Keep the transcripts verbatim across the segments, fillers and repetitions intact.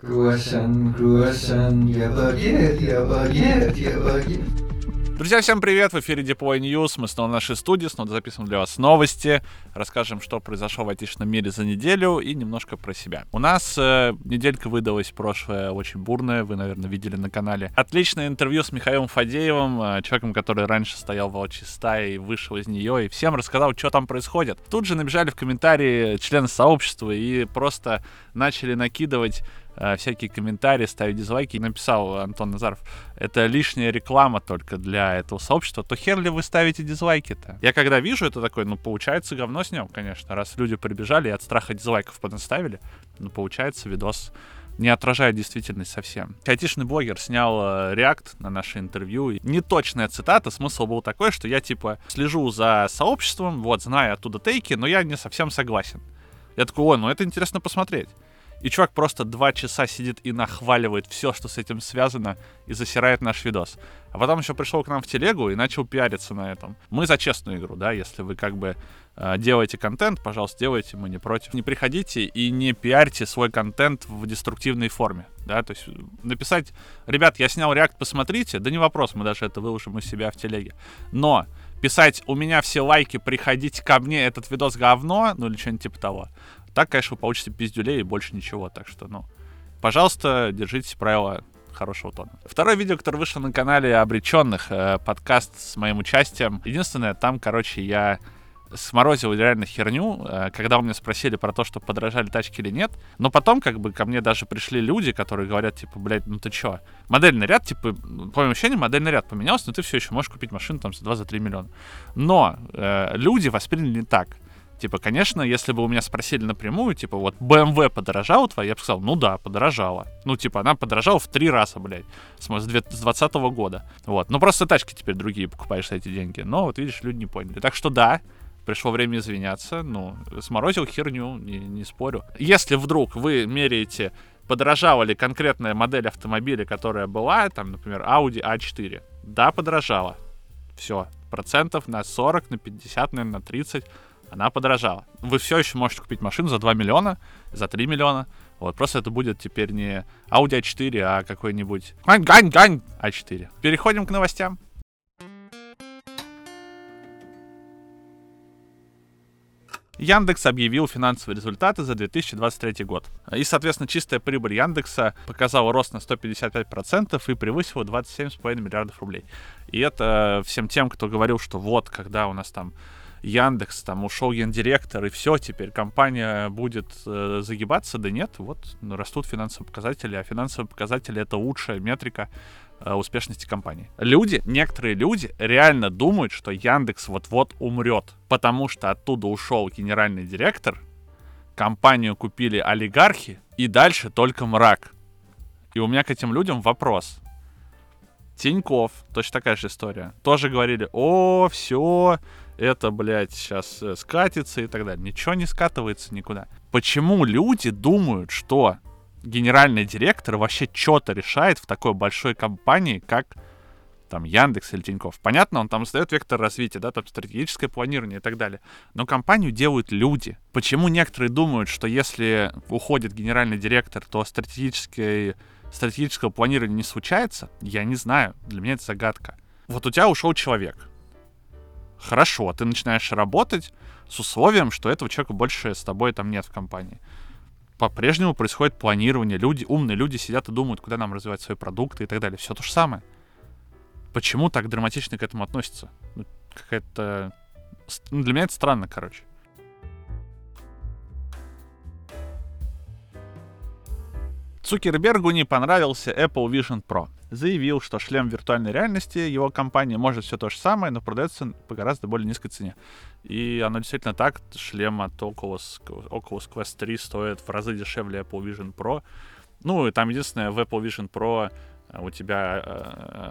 Круассан, круассан, я багет, я багет, я багет. Друзья, всем привет! В эфире Deploy News. Мы снова в нашей студии, снова записываем для вас новости, расскажем, что произошло в айтишном мире за неделю и немножко про себя. У нас э, неделька выдалась прошлая очень бурная, вы, наверное, видели на канале. Отличное интервью с Михаилом Фадеевым, э, человеком, который раньше стоял в Алчиста и вышел из нее, и всем рассказал, что там происходит. Тут же набежали в комментарии члены сообщества и просто начали накидывать всякие комментарии, ставить дизлайки. Написал Антон Назаров: это лишняя реклама только для этого сообщества. То хер ли вы ставите дизлайки-то? Я когда вижу это такое, ну получается говно с ним, конечно. Раз люди прибежали и от страха дизлайков понаставили, ну получается видос не отражает действительность совсем. Айтишный блогер снял реакт на наше интервью. Неточная цитата, смысл был такой, что я типа слежу за сообществом, вот, знаю оттуда тейки, но я не совсем согласен. Я такой: о, ну это интересно посмотреть. И чувак просто два часа сидит и нахваливает все, что с этим связано, и засирает наш видос. А потом еще пришел к нам в телегу и начал пиариться на этом. Мы за честную игру, да, если вы как бы э, делаете контент, пожалуйста, делайте, мы не против. Не приходите и не пиарьте свой контент в деструктивной форме, да, то есть написать: ребят, я снял реакт, посмотрите, да не вопрос, мы даже это выложим у себя в телеге. Но писать: у меня все лайки, приходите ко мне, этот видос говно, ну или что-нибудь типа того. Так, конечно, вы получите пиздюлей и больше ничего. Так что, ну, пожалуйста, держитесь правила хорошего тона. Второе видео, которое вышло на канале Обреченных, э, подкаст с моим участием. Единственное, там, короче, я сморозил реально херню, э, когда у меня спросили про то, что подорожали тачки или нет. Но потом, как бы, ко мне даже пришли люди, которые говорят, типа, блядь, ну ты чё? Модельный ряд, типа, по моему ощущению, модельный ряд поменялся, но ты все еще можешь купить машину там за два-три миллиона. Но э, люди восприняли не так. Типа, конечно, если бы у меня спросили напрямую, типа, вот, бэ эм вэ подорожала твоя, я бы сказал: ну да, подорожала. Ну, типа, она подорожала в три раза, блядь, с двадцатого года. Вот, ну просто тачки теперь другие покупаешь за эти деньги. Но вот видишь, люди не поняли. Так что да, пришло время извиняться, ну, сморозил херню, не, не спорю. Если вдруг вы меряете, подорожала ли конкретная модель автомобиля, которая была, там, например, Audi а четыре, да, подорожала. Все, процентов на сорок, на пятьдесят, наверное, на тридцать. Она подорожала. Вы все еще можете купить машину за два миллиона, за три миллиона. Вот, просто это будет теперь не Audi а четыре, а какой-нибудь гань-гань-гань а четыре. Переходим к новостям. Яндекс объявил финансовые результаты за две тысячи двадцать третий год. И, соответственно, чистая прибыль Яндекса показала рост на сто пятьдесят пять процентов и превысила двадцать семь целых пять десятых миллиарда рублей. И это всем тем, кто говорил, что вот, когда у нас там Яндекс, там ушел гендиректор, и все, теперь компания будет э, загибаться. Да нет, вот растут финансовые показатели, а финансовые показатели — это лучшая метрика э, успешности компании. Люди, некоторые люди реально думают, что Яндекс вот-вот умрет, потому что оттуда ушел генеральный директор, компанию купили олигархи, и дальше только мрак. И у меня к этим людям вопрос. Тинькофф, точно такая же история. Тоже говорили: о, все, это, блядь, сейчас скатится и так далее. Ничего не скатывается никуда. Почему люди думают, что генеральный директор вообще что-то решает в такой большой компании, как там Яндекс или Тинькофф? Понятно, он там задает вектор развития, да, там стратегическое планирование и так далее. Но компанию делают люди. Почему некоторые думают, что если уходит генеральный директор, то стратегическое... стратегического планирования не случается? Я не знаю, для меня это загадка. Вот у тебя ушел человек. Хорошо, ты начинаешь работать с условием, что этого человека больше с тобой там нет в компании. По-прежнему происходит планирование. Люди, умные люди сидят и думают, куда нам развивать свои продукты и так далее. Все то же самое. Почему так драматично к этому относятся? Ну, какая-то... Ну, для меня это странно, короче. Цукербергу не понравился Apple Vision Pro. Заявил, что шлем виртуальной реальности его компания может все то же самое, но продается по гораздо более низкой цене. И оно действительно так. Шлем от Oculus, Oculus Quest три стоит в разы дешевле Apple Vision Pro. Ну и там единственное, в Apple Vision Pro у тебя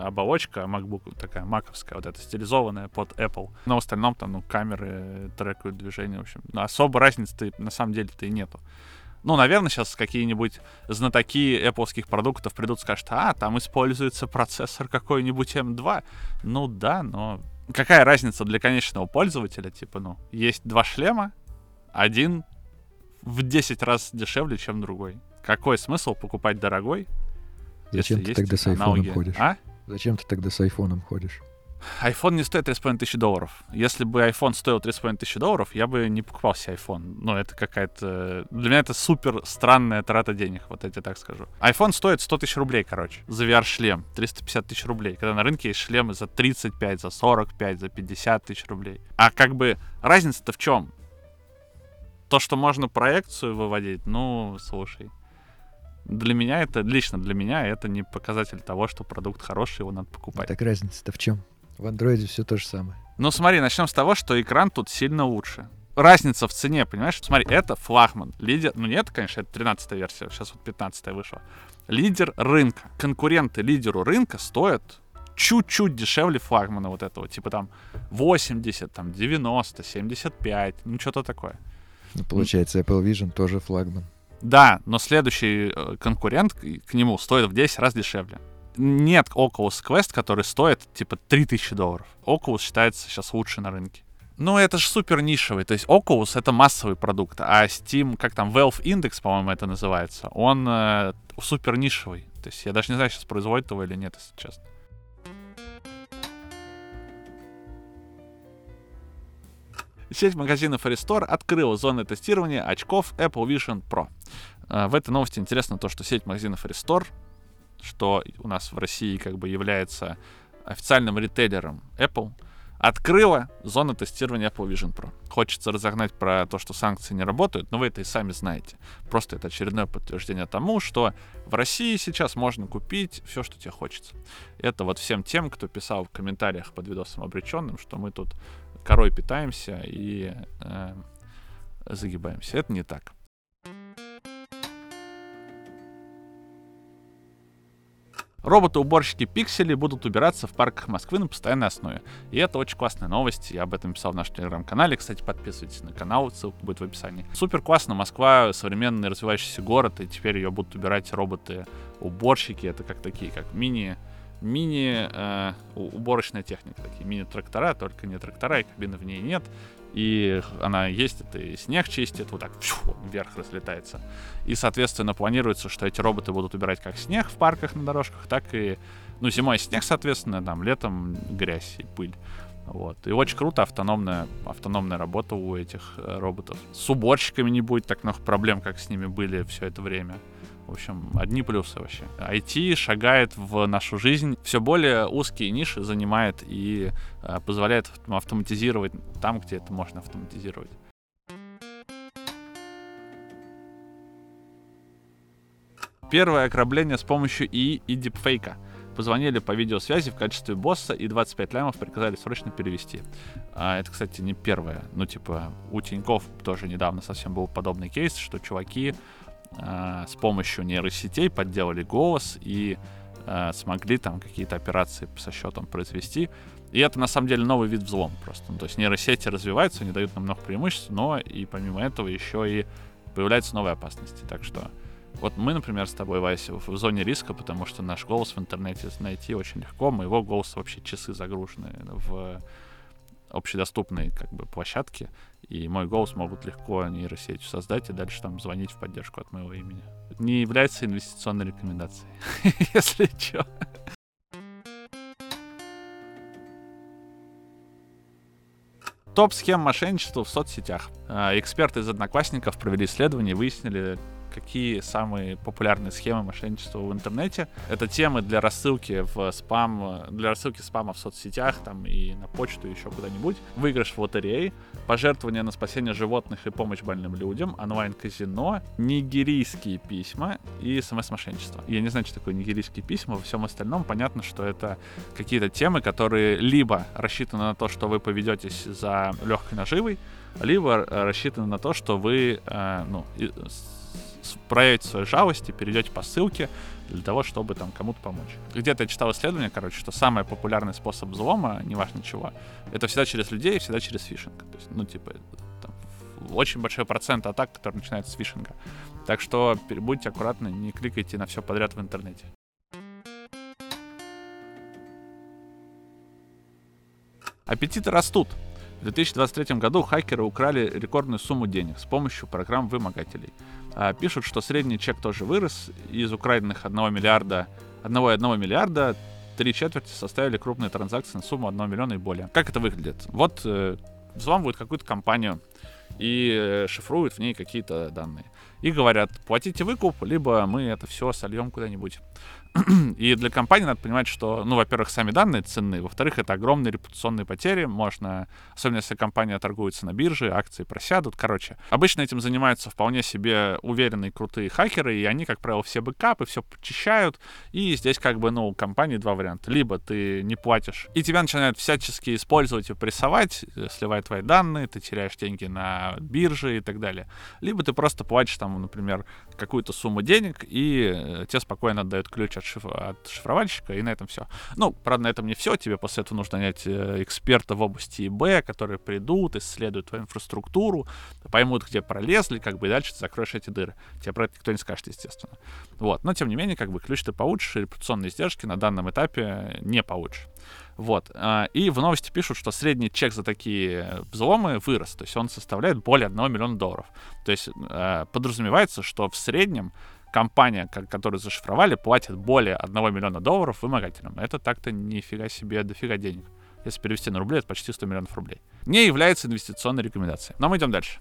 оболочка MacBook такая маковская, вот эта стилизованная под Apple. Но в остальном там, ну, камеры трекают движение, в общем. Но особо разницы на самом деле-то и нету. Ну, наверное, сейчас какие-нибудь знатоки Apple-ских продуктов придут и скажут: а, там используется процессор какой-нибудь эм два. Ну да, но какая разница для конечного пользователя? Типа, ну, есть два шлема, один в десять раз дешевле, чем другой. Какой смысл покупать дорогой? Зачем ты тогда с айфоном ходишь? А? Зачем ты тогда с айфоном ходишь? Айфон не стоит три с половиной тысячи долларов. Если бы айфон стоил три с половиной тысячи долларов, я бы не покупал себе айфон. Ну, это какая-то... Для меня это супер странная трата денег, вот я тебе так скажу. Айфон стоит сто тысяч рублей, короче, за ви ар-шлем. триста пятьдесят тысяч рублей. Когда на рынке есть шлемы за тридцать пять, за сорок пять, за пятьдесят тысяч рублей. А как бы разница-то в чем? То, что можно проекцию выводить, ну, слушай. Для меня это... Лично для меня это не показатель того, что продукт хороший, его надо покупать. Так разница-то в чем? В андроиде все то же самое. Ну смотри, начнем с того, что экран тут сильно лучше. Разница в цене, понимаешь? Смотри, это флагман, лидер... Ну нет, конечно, это тринадцатая версия, сейчас вот пятнадцатая вышла. Лидер рынка. Конкуренты лидеру рынка стоят чуть-чуть дешевле флагмана вот этого. Типа там восемьдесят, там девяносто, семьдесят пять, ну что-то такое. Ну, получается, Apple Vision тоже флагман. Да, но следующий конкурент к нему стоит в десять раз дешевле. Нет Oculus Quest, который стоит типа три тысячи долларов. Oculus считается сейчас лучше на рынке. Ну, это же супер нишевый. То есть Oculus — это массовый продукт, а Steam, как там, Valve Index, по-моему, это называется, он э, супер нишевый. То есть я даже не знаю, сейчас производит его или нет, если честно. Сеть магазинов Restore открыла зоны тестирования очков Apple Vision Pro. Э, в этой новости интересно то, что сеть магазинов Restore, что у нас в России как бы является официальным ритейлером Apple, открыла зону тестирования Apple Vision Pro. Хочется разогнать про то, что санкции не работают, но вы это и сами знаете. Просто это очередное подтверждение тому, что в России сейчас можно купить все, что тебе хочется. Это вот всем тем, кто писал в комментариях под видосом обреченным, что мы тут корой питаемся и э, загибаемся. Это не так. Роботы-уборщики пикселей будут убираться в парках Москвы на постоянной основе. И это очень классная новость. Я об этом писал в нашем телеграм-канале. Кстати, подписывайтесь на канал, ссылка будет в описании. Супер классно. Москва — современный развивающийся город, и теперь ее будут убирать роботы-уборщики. Это как такие, как мини... мини э, уборочная техника. Такие мини-трактора, только не трактора, и кабины в ней нет. И она ездит, и снег чистит, вот так фу, вверх разлетается. И, соответственно, планируется, что эти роботы будут убирать как снег в парках, на дорожках, так и... Ну, зимой снег, соответственно, там, летом грязь и пыль. Вот. И очень круто, автономная, автономная работа у этих роботов. С уборщиками не будет так много проблем, как с ними были все это время. В общем, одни плюсы вообще. ай ти шагает в нашу жизнь. Все более узкие ниши занимает и э, позволяет автоматизировать там, где это можно автоматизировать. Первое ограбление с помощью ИИ и дипфейка. Позвонили по видеосвязи в качестве босса и двадцать пять лямов приказали срочно перевести. А это, кстати, не первое. Ну, типа, у Тинькофф тоже недавно совсем был подобный кейс, что чуваки... с помощью нейросетей подделали голос и э, смогли там какие-то операции со счетом произвести. И это на самом деле новый вид взлома просто. Ну, то есть нейросети развиваются, они дают нам много преимуществ, но и помимо этого еще и появляются новые опасности. Так что вот мы, например, с тобой, Вася, в зоне риска, потому что наш голос в интернете найти очень легко. Моего голоса вообще часы загружены в общедоступной как бы площадке, и мой голос могут легко нейросетью создать и дальше там звонить в поддержку от моего имени. Не является инвестиционной рекомендацией, если чё. Топ схем мошенничества в соцсетях. Эксперты из Одноклассников провели исследование и выяснили, какие самые популярные схемы мошенничества в интернете. Это темы для рассылки в спам, для рассылки спама в соцсетях, там и на почту, и еще куда-нибудь. Выигрыш в лотерее, пожертвования на спасение животных и помощь больным людям, онлайн-казино, нигерийские письма и смс-мошенничество. Я не знаю, что такое нигерийские письма, во всем остальном понятно, что это какие-то темы, которые либо рассчитаны на то, что вы поведетесь за легкой наживой, либо рассчитаны на то, что вы, э, ну, проявить свою жалость и перейдете по ссылке для того, чтобы там кому-то помочь. Где-то я читал исследование, короче, что самый популярный способ взлома, неважно чего, это всегда через людей и всегда через фишинг. То есть, ну, типа, там, очень большой процент атак, которые начинаются с фишинга. Так что будьте аккуратны, не кликайте на все подряд в интернете. Аппетиты растут. В две тысячи двадцать третьем году хакеры украли рекордную сумму денег с помощью программ-вымогателей. Пишут, что средний чек тоже вырос. Из украденных одного миллиарда, одного и одного миллиарда три четверти составили крупные транзакции на сумму один миллион и более. Как это выглядит? Вот э, взламывают какую-то компанию и э, шифруют в ней какие-то данные. И говорят, платите выкуп, либо мы это все сольем куда-нибудь. И для компании надо понимать, что, ну, во-первых, сами данные ценные, во-вторых, это огромные репутационные потери, можно, особенно если компания торгуется на бирже, акции просядут, короче. Обычно этим занимаются вполне себе уверенные, крутые хакеры, и они, как правило, все бэкапы, все подчищают, и здесь, как бы, ну, у компании два варианта. Либо ты не платишь, и тебя начинают всячески использовать и прессовать, сливая твои данные, ты теряешь деньги на бирже и так далее. Либо ты просто платишь, там, например, какую-то сумму денег, и тебе спокойно отдают ключ от, шиф... от шифровальщика, и на этом все. Ну, правда, на этом не все. Тебе после этого нужно нанять эксперта в области ИБ, которые придут, исследуют твою инфраструктуру, поймут, где пролезли, как бы, и дальше ты закроешь эти дыры. Тебе про это никто не скажет, естественно. Вот. Но, тем не менее, как бы, ключ ты получишь, репутационные издержки на данном этапе не получишь. Вот. И в новости пишут, что средний чек за такие взломы вырос. То есть он составляет более одного миллиона долларов. То есть подразумевается, что в среднем компания, которую зашифровали, платит более одного миллиона долларов вымогателям. Это так-то нифига себе, дофига денег. Если перевести на рубли, это почти сто миллионов рублей. Не является инвестиционной рекомендацией. Но мы идем дальше.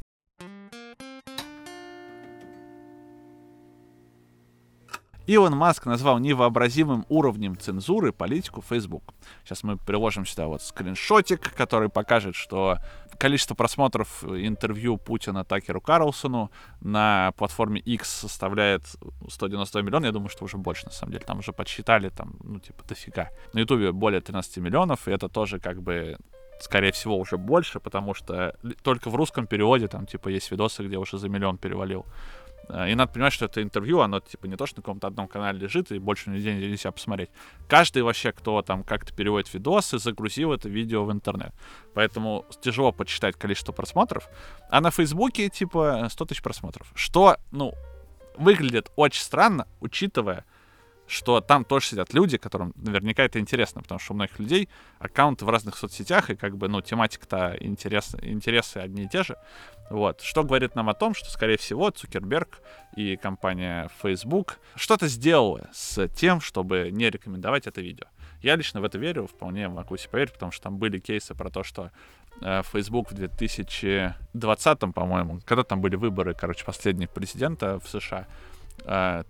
Илон Маск назвал невообразимым уровнем цензуры политику Facebook. Сейчас мы приложим сюда вот скриншотик, который покажет, что количество просмотров интервью Путина Такеру Карлсону на платформе X составляет сто девяносто два миллиона. Я думаю, что уже больше, на самом деле. Там уже подсчитали, там, ну, типа, дофига. На Ютубе более тринадцать миллионов, и это тоже, как бы, скорее всего, уже больше, потому что только в русском переводе, там, типа, есть видосы, где уже за миллион перевалил. И надо понимать, что это интервью, оно, типа, не то, что на каком-то одном канале лежит, и больше нигде нельзя посмотреть. Каждый вообще, кто там как-то переводит видосы, загрузил это видео в интернет. Поэтому тяжело подсчитать количество просмотров. А на Фейсбуке, типа, сто тысяч просмотров. Что, ну, выглядит очень странно, учитывая, что там тоже сидят люди, которым наверняка это интересно, потому что у многих людей аккаунты в разных соцсетях, и, как бы, ну, тематика-то интерес, интересы одни и те же. Вот. Что говорит нам о том, что, скорее всего, Цукерберг и компания Facebook что-то сделала с тем, чтобы не рекомендовать это видео. Я лично в это верю, вполне могу себе поверить, потому что там были кейсы про то, что Facebook в две тысячи двадцатом, по-моему, когда там были выборы, короче, последних президента в США,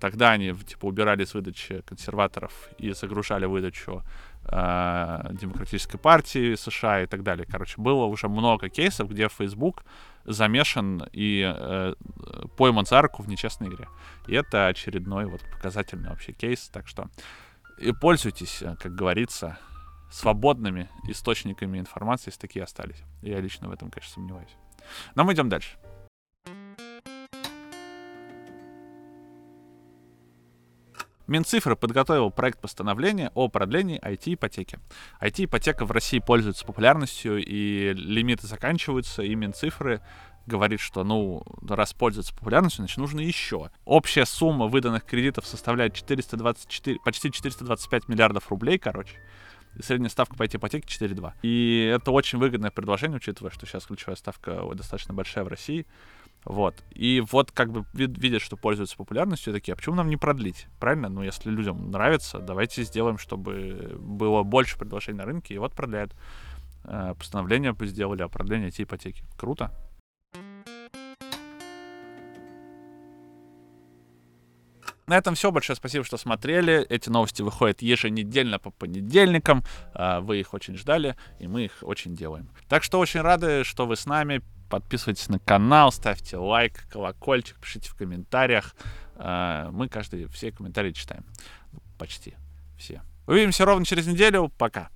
тогда они, типа, убирали с выдачи консерваторов и загружали выдачу э, Демократической партии США и так далее. Короче, было уже много кейсов, где Facebook замешан и э, пойман за руку в нечестной игре. И это очередной вот показательный вообще кейс. Так что и пользуйтесь, как говорится, свободными источниками информации, если такие остались. Я лично в этом, конечно, сомневаюсь. Но мы идем дальше. Минцифры подготовил проект постановления о продлении ай ти-ипотеки. ай ти-ипотека в России пользуется популярностью, и лимиты заканчиваются, и Минцифры говорит, что, ну, раз пользуется популярностью, значит, нужно еще. Общая сумма выданных кредитов составляет четыреста двадцать четыре, почти четыреста двадцать пять миллиардов рублей, короче. Средняя ставка по ай ти-ипотеке четыре целых две десятых. И это очень выгодное предложение, учитывая, что сейчас ключевая ставка достаточно большая в России. Вот. И вот, как бы, видят, что пользуются популярностью, такие, а почему нам не продлить? Правильно? Ну, если людям нравится, давайте сделаем, чтобы было больше предложений на рынке, и вот продляют. Постановление сделали о продлении этой ипотеки. Круто. На этом все. Большое спасибо, что смотрели. Эти новости выходят еженедельно по понедельникам. Вы их очень ждали, и мы их очень делаем. Так что очень рады, что вы с нами. Подписывайтесь на канал, ставьте лайк, колокольчик, пишите в комментариях. Мы каждый все комментарии читаем. Почти все. Увидимся ровно через неделю. Пока.